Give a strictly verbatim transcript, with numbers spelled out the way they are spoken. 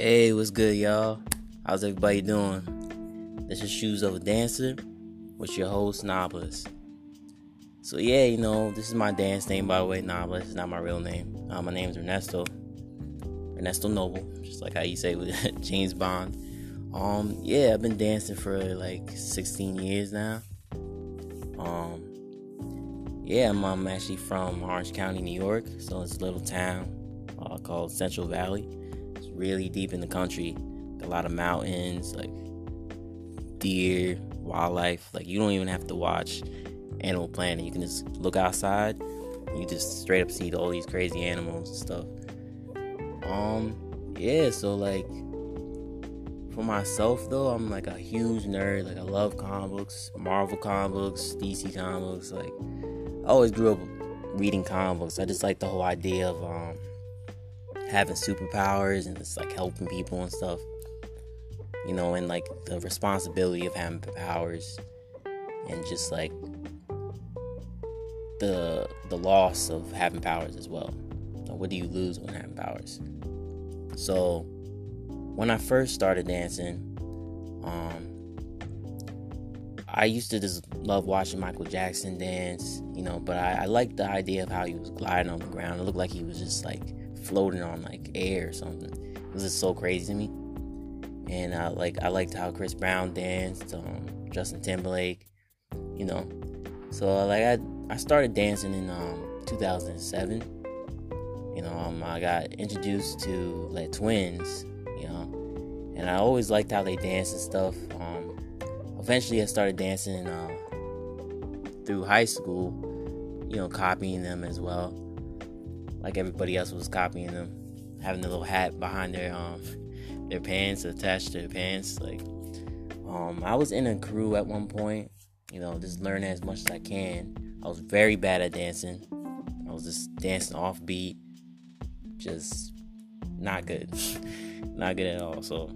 Hey, what's good, y'all? How's everybody doing? This is Shoes of a Dancer with your host, Nobles. So yeah, you know, this is my dance name, by the way. Nobles is not my real name. Uh, my name is Ernesto. Ernesto Noble, just like how you say with James Bond. Um, yeah, I've been dancing for like sixteen years now. Um, yeah, I'm, I'm actually from Orange County, New York. So it's a little town uh, called Central Valley. Really deep in the country, a lot of mountains, like deer, wildlife. Like, you don't even have to watch Animal Planet. You can just look outside and you just straight up see all these crazy animals and stuff. Um yeah, so like for myself though, I'm like a huge nerd. Like, I love comic books, Marvel comic books, D C comic books. Like, I always grew up reading comic books. I just like the whole idea of um having superpowers and just like helping people and stuff, you know, and like the responsibility of having powers and just like the the loss of having powers as well. Like, what do you lose when having powers? So when I first started dancing, um, I used to just love watching Michael Jackson dance, you know, but I, I liked the idea of how he was gliding on the ground. It looked like he was just like floating on like air or something. It was just so crazy to me. And I like I liked how Chris Brown danced, um, Justin Timberlake, you know. So like I I started dancing in um, two thousand seven. You know, um, I got introduced to like Twins, you know, and I always liked how they danced and stuff. Um, eventually, I started dancing uh, through high school, you know, copying them as well. Like everybody else was copying them, having the little hat behind their um their pants, attached to their pants. Like, um, I was in a crew at one point, you know, just learning as much as I can. I was very bad at dancing. I was just dancing off beat, just not good, not good at all. So.